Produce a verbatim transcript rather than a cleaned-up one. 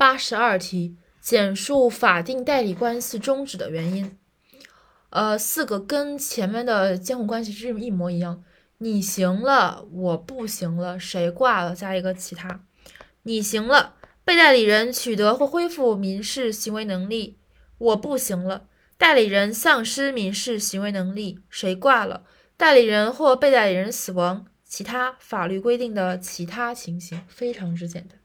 八十二题，简述法定代理关系终止的原因。呃，四个跟前面的监护关系是一模一样。你行了，我不行了，谁挂了，加一个其他。你行了，被代理人取得或恢复民事行为能力。我不行了，代理人丧失民事行为能力，谁挂了，代理人或被代理人死亡，其他法律规定的其他情形，非常之简单。